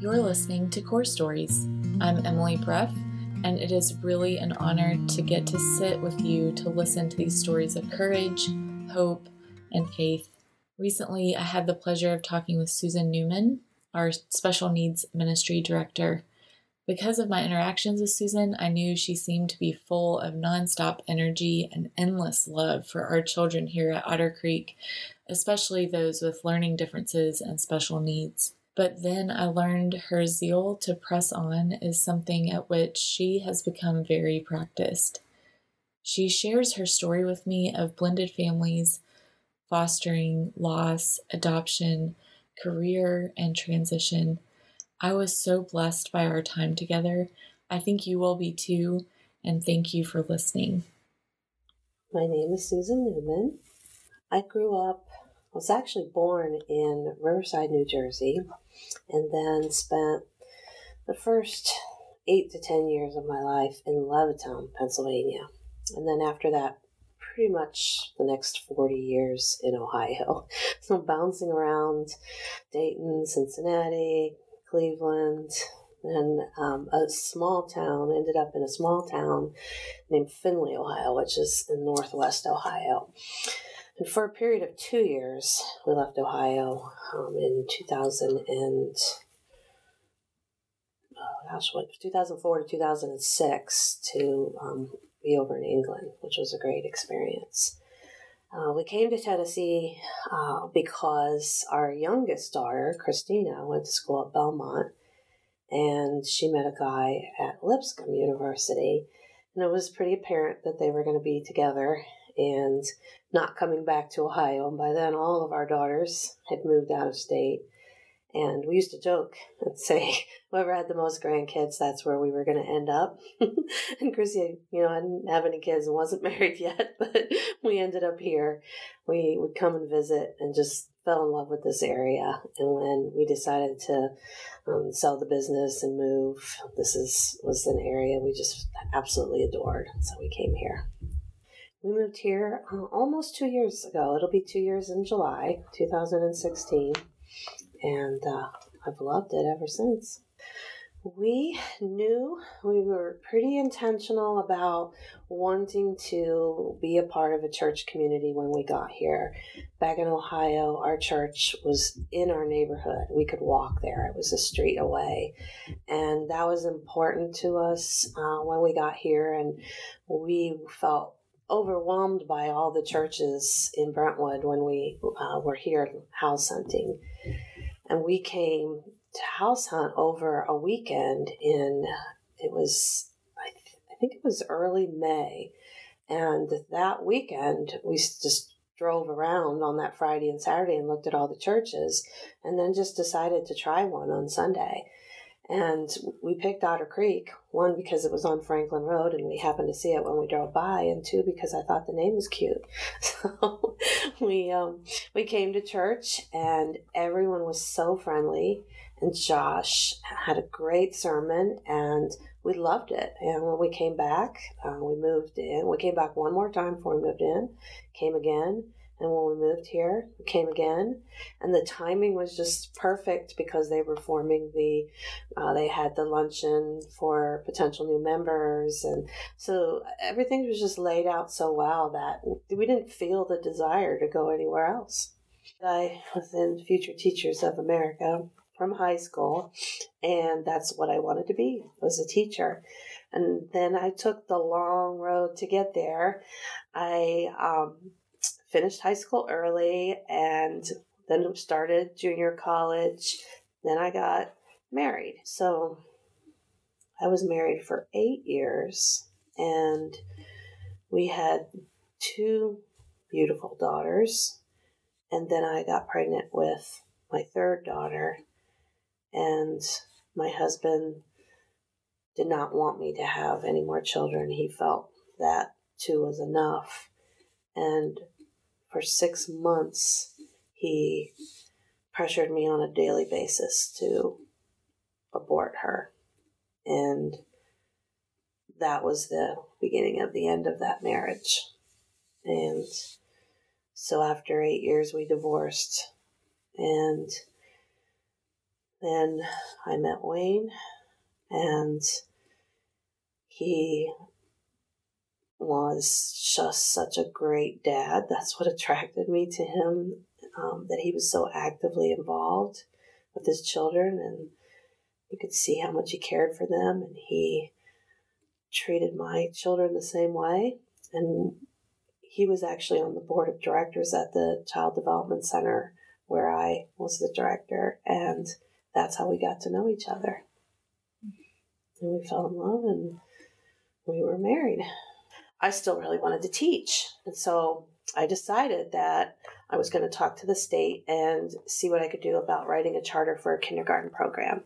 You're listening to Core Stories. I'm Emily Breff, and it is really an honor to get to sit with you to listen to these stories of courage, hope, and faith. Recently, I had the pleasure of talking with Susan Newman, our Special Needs Ministry Director. Because of my interactions with Susan, I knew she seemed to be full of nonstop energy and endless love for our children here at Otter Creek, especially those with learning differences and special needs. But then I learned her zeal to press on is something at which she has become very practiced. She shares her story with me of blended families, fostering, loss, adoption, career, and transition. I was so blessed by our time together. I think you will be too, and thank you for listening. My name is Susan Newman. I was actually born in Riverside, New Jersey, and then spent the first 8 to 10 years of my life in Levittown, Pennsylvania. And then after that, pretty much the next 40 years in Ohio. So bouncing around Dayton, Cincinnati, Cleveland, and ended up in a small town named Findlay, Ohio, which is in northwest Ohio. And for a period of 2 years, we left Ohio in 2004 to 2006 to be over in England, which was a great experience. We came to Tennessee because our youngest daughter, Christina, went to school at Belmont, and she met a guy at Lipscomb University, and it was pretty apparent that they were going to be together and not coming back to Ohio. And by then, all of our daughters had moved out of state. And we used to joke and say, whoever had the most grandkids, that's where we were going to end up. And Christina, I didn't have any kids and wasn't married yet, but we ended up here. We would come and visit and just fell in love with this area. And when we decided to sell the business and move, was an area we just absolutely adored. So we came here. We moved here almost 2 years ago. It'll be 2 years in July, 2016. And I've loved it ever since. We knew we were pretty intentional about wanting to be a part of a church community when we got here. Back in Ohio, our church was in our neighborhood. We could walk there. It was a street away. And that was important to us when we got here. And we felt overwhelmed by all the churches in Brentwood when we were here house hunting. And we came to house hunt over a weekend it was early May. And that weekend, we just drove around on that Friday and Saturday and looked at all the churches, and then just decided to try one on Sunday. And we picked Otter Creek, one, because it was on Franklin Road, and we happened to see it when we drove by, and two, because I thought the name was cute. So we came to church, and everyone was so friendly, and Josh had a great sermon, and we loved it. And when we came back, we moved in. We came back one more time before we moved in, came again. And when we moved here, we came again. And the timing was just perfect because they were forming they had the luncheon for potential new members. And so everything was just laid out so well that we didn't feel the desire to go anywhere else. I was in Future Teachers of America from high school, and that's what I wanted to be, was a teacher. And then I took the long road to get there. I finished high school early and then started junior college. Then I got married. So I was married for 8 years, and we had two beautiful daughters. And then I got pregnant with my third daughter, and my husband did not want me to have any more children. He felt that two was enough. And for 6 months, he pressured me on a daily basis to abort her. And that was the beginning of the end of that marriage. And so after 8 years, we divorced. And Then I met Wayne, and he was just such a great dad. That's what attracted me to him, that he was so actively involved with his children, and you could see how much he cared for them, and he treated my children the same way. And he was actually on the board of directors at the Child Development Center, where I was the director, and that's how we got to know each other. And we fell in love, and we were married. I still really wanted to teach, and so I decided that I was going to talk to the state and see what I could do about writing a charter for a kindergarten program.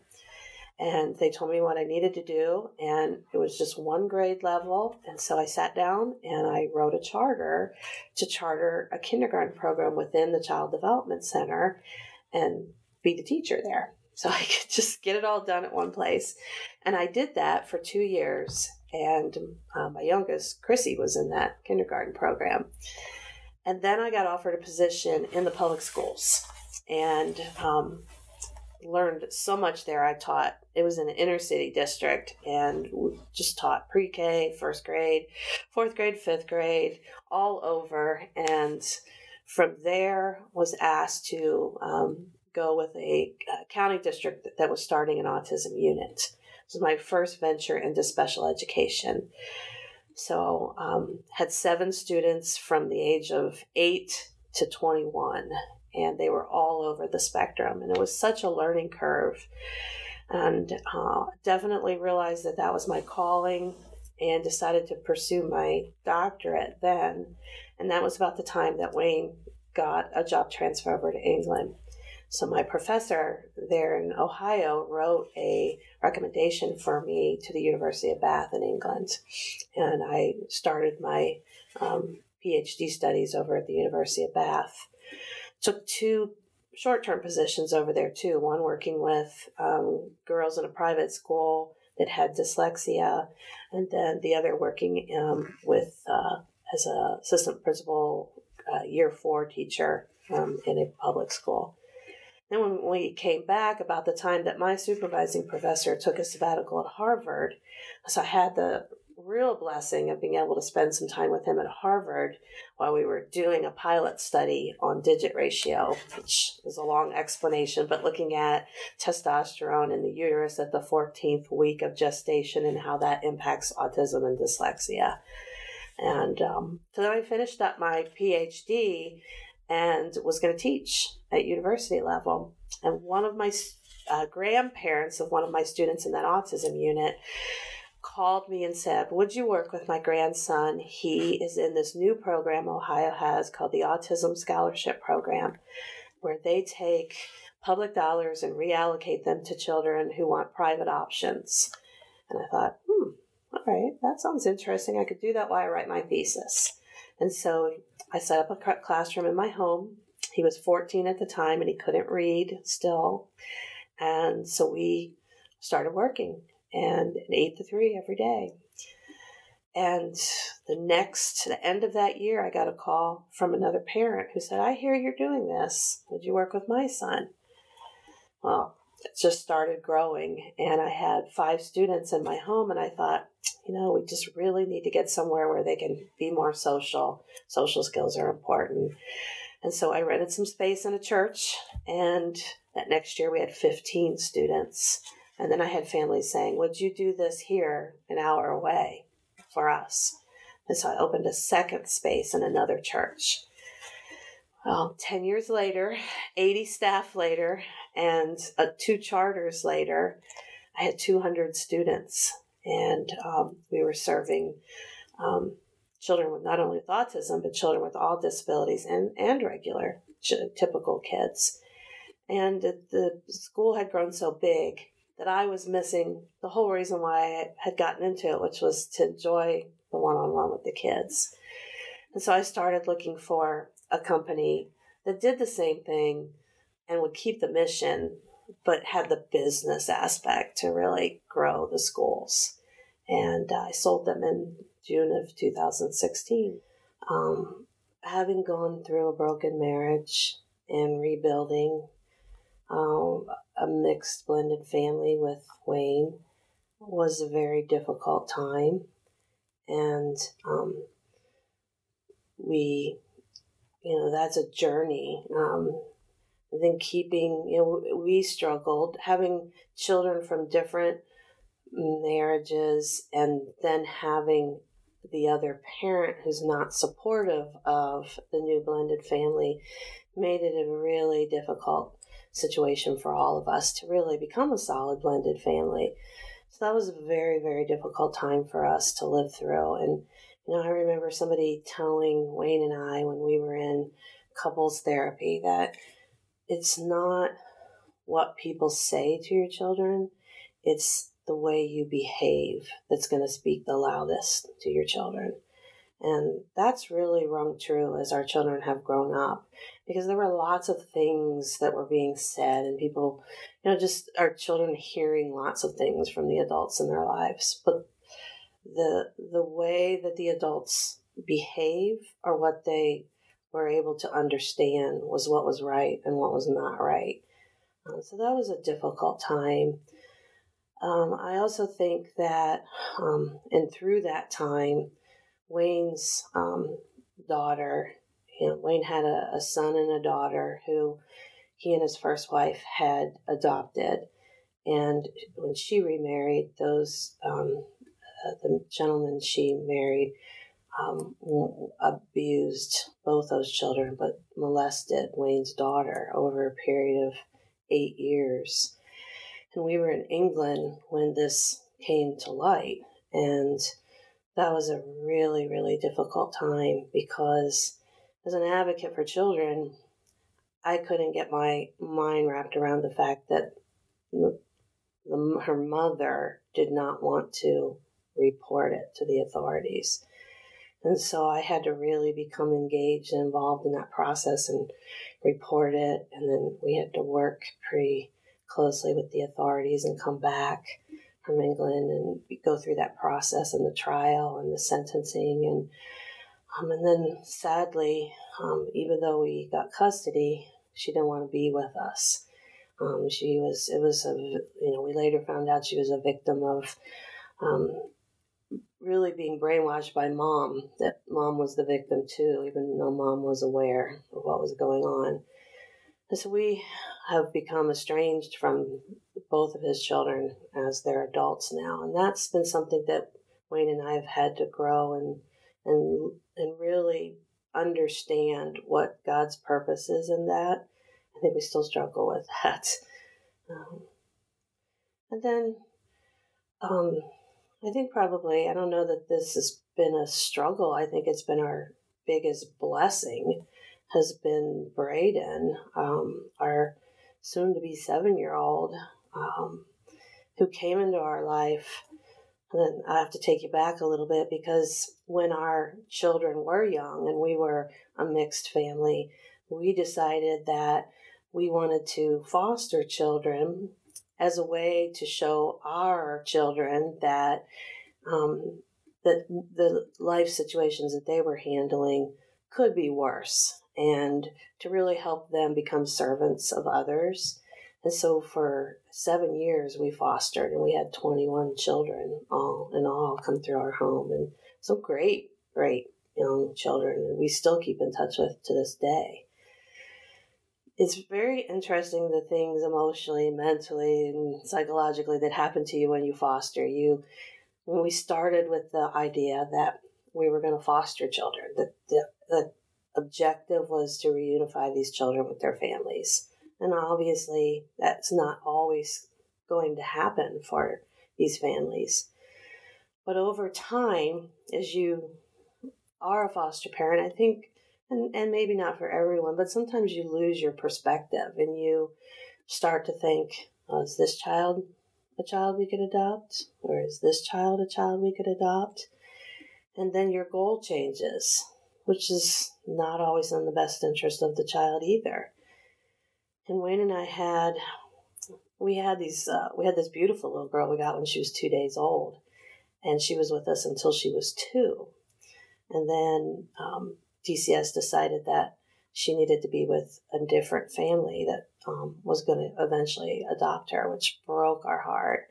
And they told me what I needed to do, and it was just one grade level. And so I sat down and I wrote a charter to charter a kindergarten program within the Child Development Center and be the teacher there. So I could just get it all done at one place. And I did that for 2 years. And my youngest, Chrissy, was in that kindergarten program. And then I got offered a position in the public schools, and learned so much there. I taught, it was in an inner city district, and just taught pre-K, first grade, fourth grade, fifth grade, all over. And from there was asked to go with a county district that was starting an autism unit. This was my first venture into special education. So had 7 students from the age of 8 to 21, and they were all over the spectrum. And it was such a learning curve. And definitely realized that that was my calling, and decided to pursue my doctorate then. And that was about the time that Wayne got a job transfer over to England. So my professor there in Ohio wrote a recommendation for me to the University of Bath in England. And I started my PhD studies over at the University of Bath. Took 2 short-term positions over there too, one working with girls in a private school that had dyslexia, and then the other working with as an assistant principal, year 4 teacher in a public school. Then when we came back, about the time that my supervising professor took a sabbatical at Harvard, so I had the real blessing of being able to spend some time with him at Harvard while we were doing a pilot study on digit ratio, which is a long explanation, but looking at testosterone in the uterus at the 14th week of gestation and how that impacts autism and dyslexia. And so then I finished up my PhD and was going to teach at university level. And one of my grandparents of one of my students in that autism unit called me and said, "Would you work with my grandson? He is in this new program Ohio has called the Autism Scholarship Program, where they take public dollars and reallocate them to children who want private options." And I thought, all right, that sounds interesting. I could do that while I write my thesis. And so I set up a classroom in my home. He was 14 at the time, and he couldn't read still. And so we started working, and 8 to 3 every day. And the end of that year, I got a call from another parent who said, "I hear you're doing this. Would you work with my son?" Well, it just started growing, and I had 5 students in my home, and I thought, we just really need to get somewhere where they can be more social. Social skills are important. And so I rented some space in a church, and that next year we had 15 students. And then I had families saying, "Would you do this here an hour away for us?" And so I opened a second space in another church. Well, 10 years later, 80 staff later, and 2 charters later, I had 200 students. And we were serving children with not only with autism, but children with all disabilities and regular typical kids. And the school had grown so big that I was missing the whole reason why I had gotten into it, which was to enjoy the one-on-one with the kids. And so I started looking for a company that did the same thing and would keep the mission, but had the business aspect to really grow the schools. And I sold them in June of 2016. Having gone through a broken marriage and rebuilding, a mixed blended family with Wayne was a very difficult time. And we, you know, that's a journey. I think keeping, you know, we struggled having children from different marriages and then having the other parent who's not supportive of the new blended family made it a really difficult situation for all of us to really become a solid blended family. So that was a very, very difficult time for us to live through. And, you know, I remember somebody telling Wayne and I when we were in couples therapy that it's not what people say to your children, it's the way you behave that's going to speak the loudest to your children. And that's really rung true as our children have grown up, because there were lots of things that were being said and people, you know, just our children hearing lots of things from the adults in their lives. But the way that the adults behave or what they were able to understand was what was right and what was not right. So that was a difficult time. I also think that, and through that time, Wayne's daughter, you know, Wayne had a son and a daughter who he and his first wife had adopted. And when she remarried, those the gentleman she married abused both those children, but molested Wayne's daughter over a period of 8 years. And we were in England when this came to light. And that was a really, really difficult time because as an advocate for children, I couldn't get my mind wrapped around the fact that her mother did not want to report it to the authorities. And so I had to really become engaged and involved in that process and report it. And then we had to work pretty closely with the authorities and come back from England and go through that process and the trial and the sentencing. And then sadly, even though we got custody, she didn't want to be with us. We later found out she was a victim of really being brainwashed by mom, that mom was the victim too, even though mom was aware of what was going on. And so we have become estranged from both of his children as they're adults now. And that's been something that Wayne and I have had to grow and really understand what God's purpose is in that. I think we still struggle with that. And then I think probably, I don't know that this has been a struggle. I think it's been our biggest blessing has been Brayden, our soon-to-be 7-year-old, who came into our life. And then I have to take you back a little bit, because when our children were young and we were a mixed family, we decided that we wanted to foster children as a way to show our children that that the life situations that they were handling could be worse, and to really help them become servants of others. And so for 7 years we fostered, and we had 21 children all in all come through our home, and some great, great young children that we still keep in touch with to this day. It's very interesting the things emotionally, mentally, and psychologically that happen to you when you foster. When we started with the idea that we were going to foster children, the objective was to reunify these children with their families. And obviously, that's not always going to happen for these families. But over time, as you are a foster parent, I think, and maybe not for everyone, but sometimes you lose your perspective and you start to think, oh, is this child a child we could adopt? Or is this child a child we could adopt? And then your goal changes, which is not always in the best interest of the child either. And Wayne and I had this beautiful little girl we got when she was 2 days old, and she was with us until she was 2. And then DCS decided that she needed to be with a different family, that was going to eventually adopt her, which broke our heart.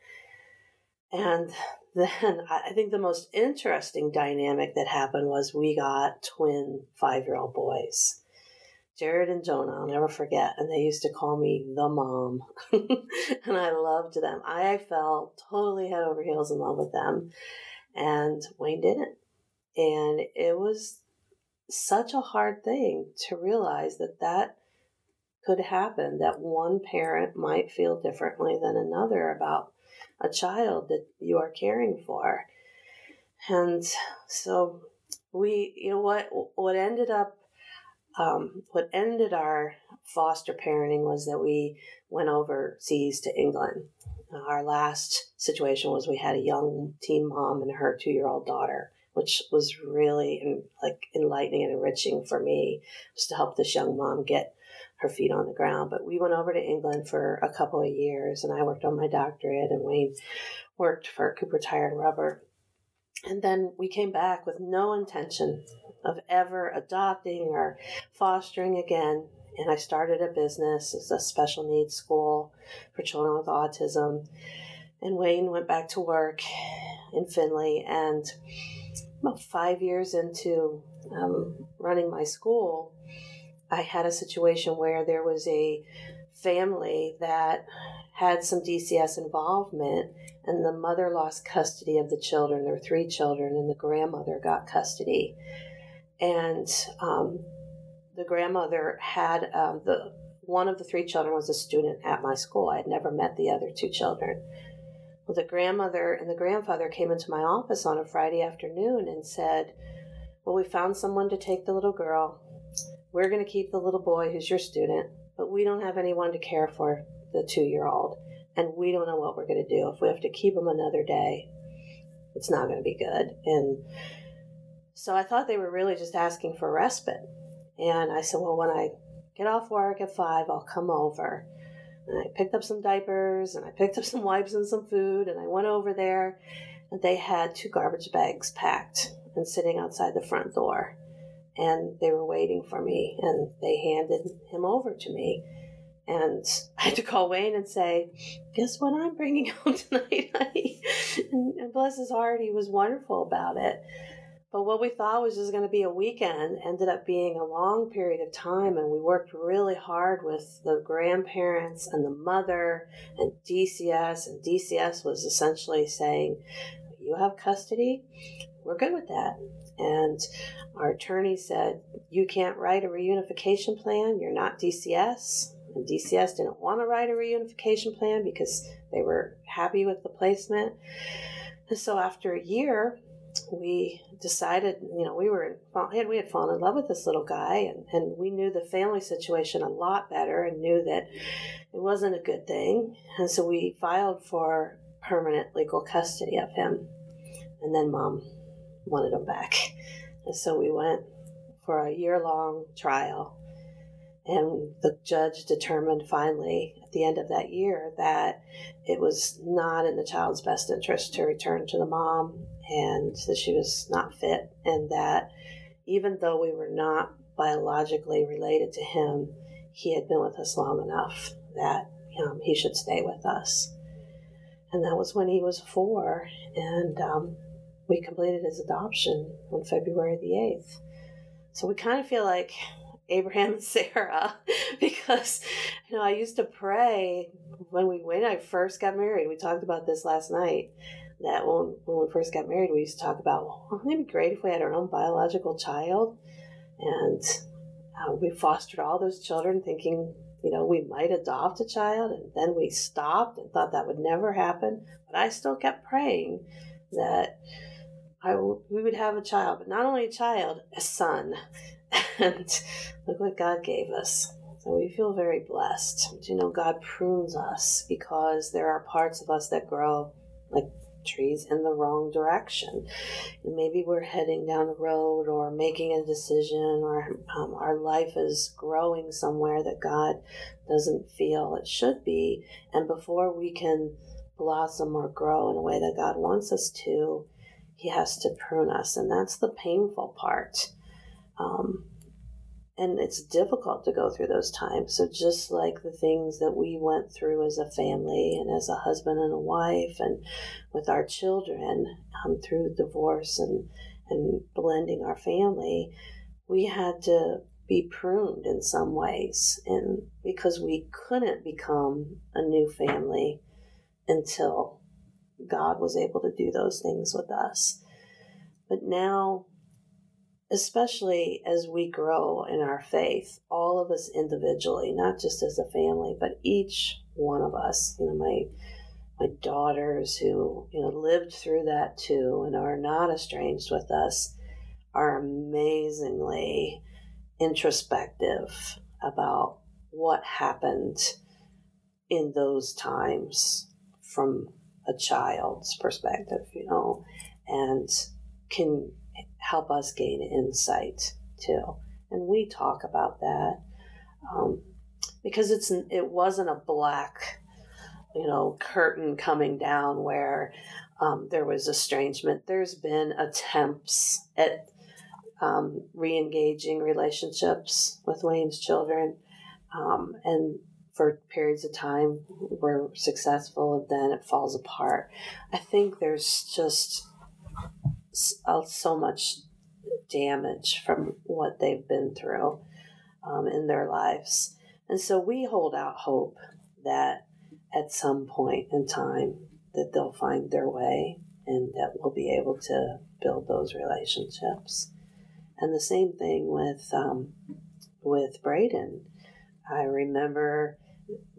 And then I think the most interesting dynamic that happened was we got twin 5-year-old boys, Jared and Jonah. I'll never forget. And they used to call me the mom. And I loved them. I fell totally head over heels in love with them. And Wayne didn't. And it was such a hard thing to realize that that could happen, that one parent might feel differently than another about a child that you are caring for. And so we, you know, what ended our foster parenting was that we went overseas to England. Our last situation was we had a young teen mom and her 2-year-old daughter, which was really enlightening and enriching for me, was to help this young mom get her feet on the ground. But we went over to England for a couple of years, and I worked on my doctorate, and Wayne worked for Cooper Tire and Rubber. And then we came back with no intention of ever adopting or fostering again. And I started a business as a special needs school for children with autism. And Wayne went back to work in Findlay. And about 5 years into running my school, I had a situation where there was a family that had some DCS involvement, and the mother lost custody of the children. There were 3 children, and the grandmother got custody. And the grandmother had one of the 3 children was a student at my school. I had never met the other 2 children. Well, the grandmother and the grandfather came into my office on a Friday afternoon and said, "Well, we found someone to take the little girl. We're going to keep the little boy who's your student, but we don't have anyone to care for the 2-year-old, and we don't know what we're going to do. If we have to keep him another day, it's not going to be good." And so I thought they were really just asking for respite. And I said, "Well, when I get off work at 5, I'll come over." And I picked up some diapers, and I picked up some wipes and some food, and I went over there, and they had 2 garbage bags packed and sitting outside the front door. And they were waiting for me, and they handed him over to me. And I had to call Wayne and say, "Guess what I'm bringing home tonight?" And bless his heart, he was wonderful about it. But what we thought was just going to be a weekend ended up being a long period of time, and we worked really hard with the grandparents and the mother and DCS, and DCS was essentially saying, "You have custody, we're good with that." And our attorney said, "You can't write a reunification plan, you're not DCS." And DCS didn't want to write a reunification plan because they were happy with the placement. And so after a year, we decided, you know, we had fallen in love with this little guy, and we knew the family situation a lot better and knew that it wasn't a good thing. And so we filed for permanent legal custody of him. And then Mom wanted him back. And so we went for a year-long trial. And the judge determined finally at the end of that year that it was not in the child's best interest to return to the mom, and that she was not fit, and that even though we were not biologically related to him, he had been with us long enough that he should stay with us. And that was when he was 4, and we completed his adoption on February the 8th. So we kind of feel like Abraham and Sarah, because, you know, I used to pray when I first got married. We talked about this last night, that when we first got married, we used to talk about, well, it'd be great if we had our own biological child. And we fostered all those children thinking, you know, we might adopt a child. And then we stopped and thought that would never happen. But I still kept praying that we would have a child, but not only a child, a son. And look what God gave us. So we feel very blessed. But, you know, God prunes us because there are parts of us that grow like trees in the wrong direction. And maybe we're heading down the road or making a decision, or our life is growing somewhere that God doesn't feel it should be. And before we can blossom or grow in a way that God wants us to, He has to prune us. And that's the painful part. And it's difficult to go through those times. So just like the things that we went through as a family and as a husband and a wife and with our children through divorce and blending our family, we had to be pruned in some ways, and because we couldn't become a new family until God was able to do those things with us. But now, especially as we grow in our faith, all of us individually, not just as a family, but each one of us, you know, my daughters who, you know, lived through that too and are not estranged with us, are amazingly introspective about what happened in those times from a child's perspective, you know, and can help us gain insight too. And we talk about that because it wasn't a black, you know, curtain coming down where there was estrangement. There's been attempts at re-engaging relationships with Wayne's children. And for periods of time, we're successful, and then it falls apart. I think there's just so much damage from what they've been through in their lives. And so we hold out hope that at some point in time that they'll find their way and that we'll be able to build those relationships. And the same thing with Brayden. I remember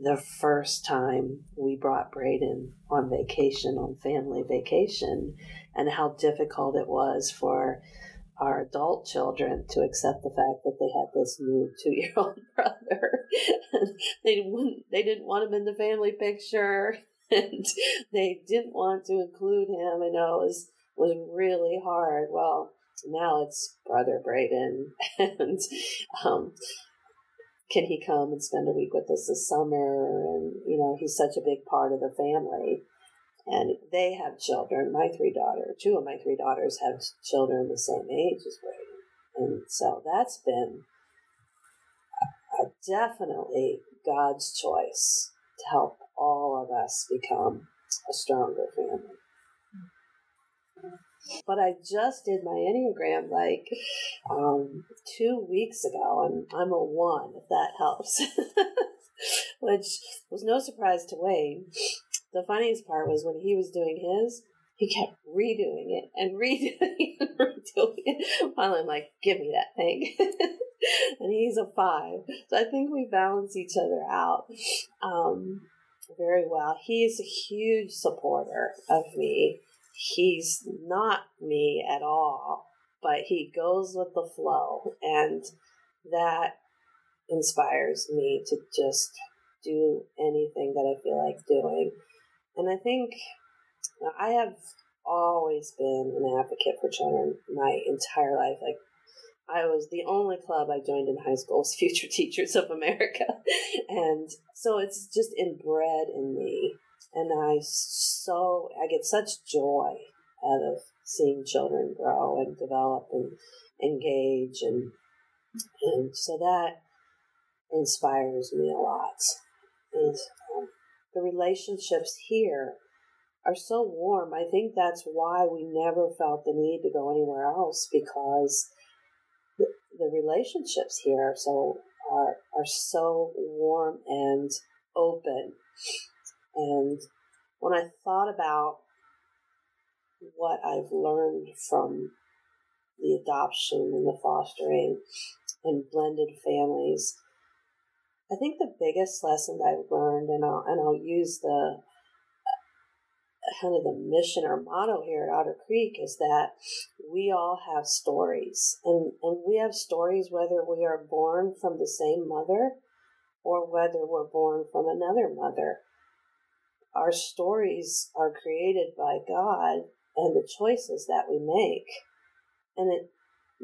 the first time we brought Brayden on vacation, on family vacation, and how difficult it was for our adult children to accept the fact that they had this new 2-year-old brother. They didn't want him in the family picture, and they didn't want to include him. I know it was really hard. Well, now it's Brother Brayden, and can he come and spend a week with us this summer? And, you know, he's such a big part of the family. And they have children. Two of my three daughters have children the same age as Brayden. And so that's been definitely God's choice to help all of us become a stronger family. But I just did my Enneagram 2 weeks ago, and I'm a 1, if that helps, which was no surprise to Wayne. The funniest part was when he was doing his, he kept redoing it and redoing it and redoing it. Finally, I'm like, give me that thing. And he's a 5. So I think we balance each other out very well. He's a huge supporter of me. He's not me at all, but he goes with the flow, and that inspires me to just do anything that I feel like doing. And I think I have always been an advocate for children my entire life. Like, I was the only club I joined in high school was Future Teachers of America. And so it's just inbred in me. And I get such joy out of seeing children grow and develop and engage. And so that inspires me a lot. And the relationships here are so warm. I think that's why we never felt the need to go anywhere else, because the relationships here are so warm and open. And when I thought about what I've learned from the adoption and the fostering and blended families, I think the biggest lesson I've learned, and I'll use the kind of the mission or motto here at Otter Creek, is that we all have stories. And we have stories whether we are born from the same mother or whether we're born from another mother. Our stories are created by God and the choices that we make. And it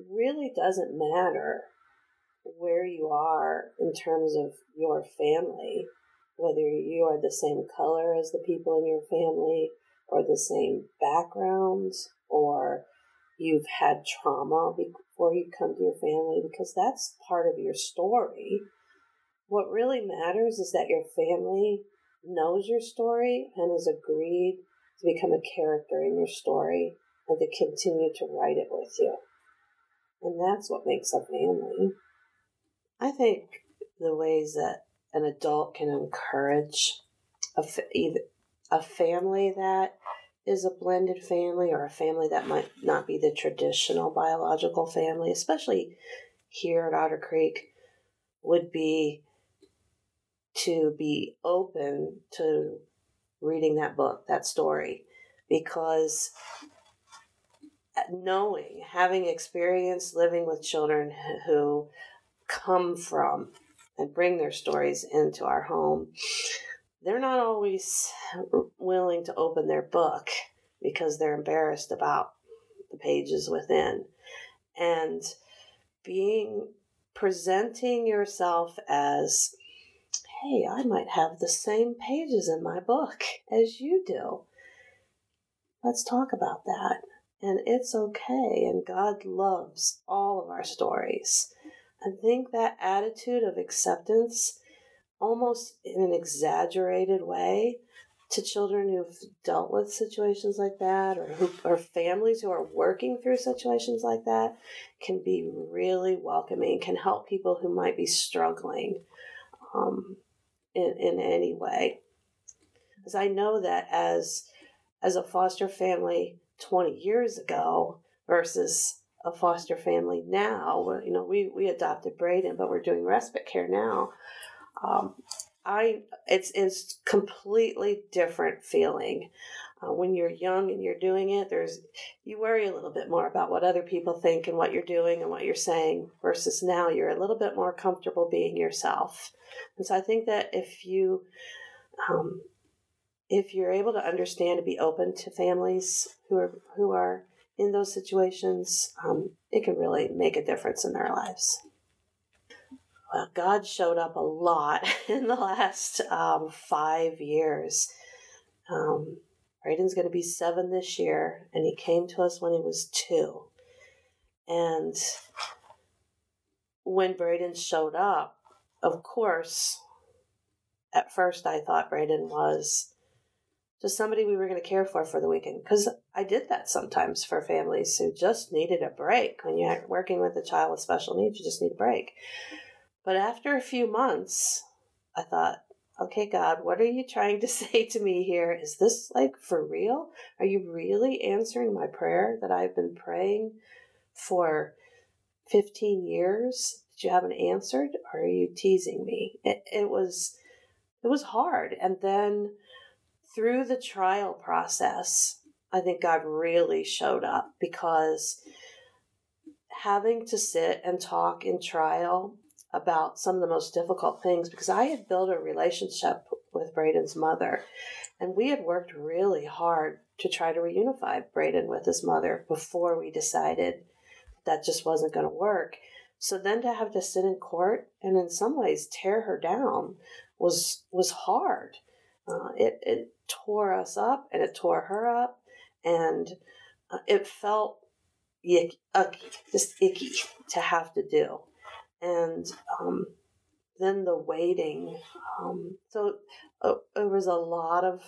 really doesn't matter where you are in terms of your family, whether you are the same color as the people in your family or the same background or you've had trauma before you come to your family, because that's part of your story. What really matters is that your family knows your story and has agreed to become a character in your story and to continue to write it with you. And that's what makes a family. I think the ways that an adult can encourage a family that is a blended family or a family that might not be the traditional biological family, especially here at Otter Creek, would be to be open to reading that book, that story, because knowing, having experience living with children who come from and bring their stories into our home, they're not always willing to open their book because they're embarrassed about the pages within. And presenting yourself as, hey, I might have the same pages in my book as you do. Let's talk about that. And it's okay. And God loves all of our stories. I think that attitude of acceptance, almost in an exaggerated way, to children who've dealt with situations like that or families who are working through situations like that, can be really welcoming, can help people who might be struggling in any way. Because I know that as a foster family 20 years ago versus a foster family now, where, you know, we adopted Brayden, but we're doing respite care now. It's completely different feeling. When you're young and you're doing it, you worry a little bit more about what other people think and what you're doing and what you're saying, versus now you're a little bit more comfortable being yourself. And so I think that if you're able to understand and be open to families who are in those situations, it can really make a difference in their lives. Well, God showed up a lot in the last 5 years. Brayden's going to be 7 this year, and he came to us when he was 2. And when Brayden showed up, of course, at first I thought Brayden was just somebody we were going to care for the weekend, because I did that sometimes for families who just needed a break. When you're working with a child with special needs, you just need a break. But after a few months, I thought, okay, God, what are you trying to say to me here? Is this like for real? Are you really answering my prayer that I've been praying for 15 years that you haven't answered? Or are you teasing me? It was hard. And then through the trial process, I think God really showed up, because having to sit and talk in trial about some of the most difficult things, because I had built a relationship with Brayden's mother, and we had worked really hard to try to reunify Brayden with his mother before we decided that just wasn't going to work. So then to have to sit in court and in some ways tear her down was hard. It tore us up, and it tore her up, and it felt icky to have to do. And then the waiting. So it was a lot of,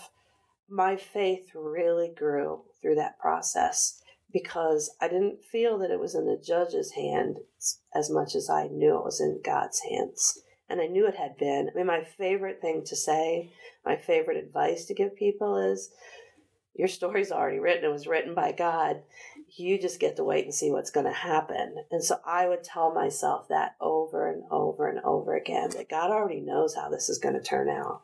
my faith really grew through that process, because I didn't feel that it was in the judge's hands as much as I knew it was in God's hands. And I knew it had been. I mean, my favorite thing to say, my favorite advice to give people is, your story's already written. It was written by God. You just get to wait and see what's going to happen. And so I would tell myself that over and over and over again, that God already knows how this is going to turn out.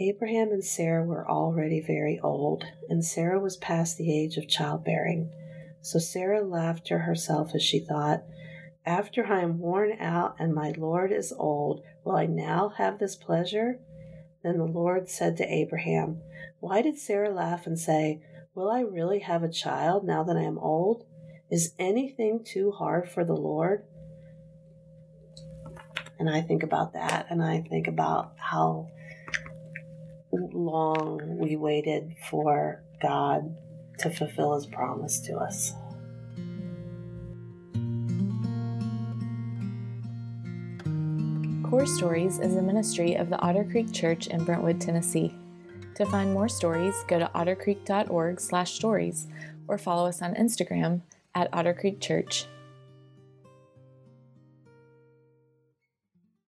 Abraham and Sarah were already very old, and Sarah was past the age of childbearing. So Sarah laughed to herself as she thought, after I am worn out and my Lord is old, will I now have this pleasure? Then the Lord said to Abraham, why did Sarah laugh and say, will I really have a child now that I am old? Is anything too hard for the Lord? And I think about that, and I think about how long we waited for God to fulfill his promise to us. Core Stories is a ministry of the Otter Creek Church in Brentwood, Tennessee. To find more stories, go to ottercreek.org/stories or follow us on Instagram @Otter Creek Church.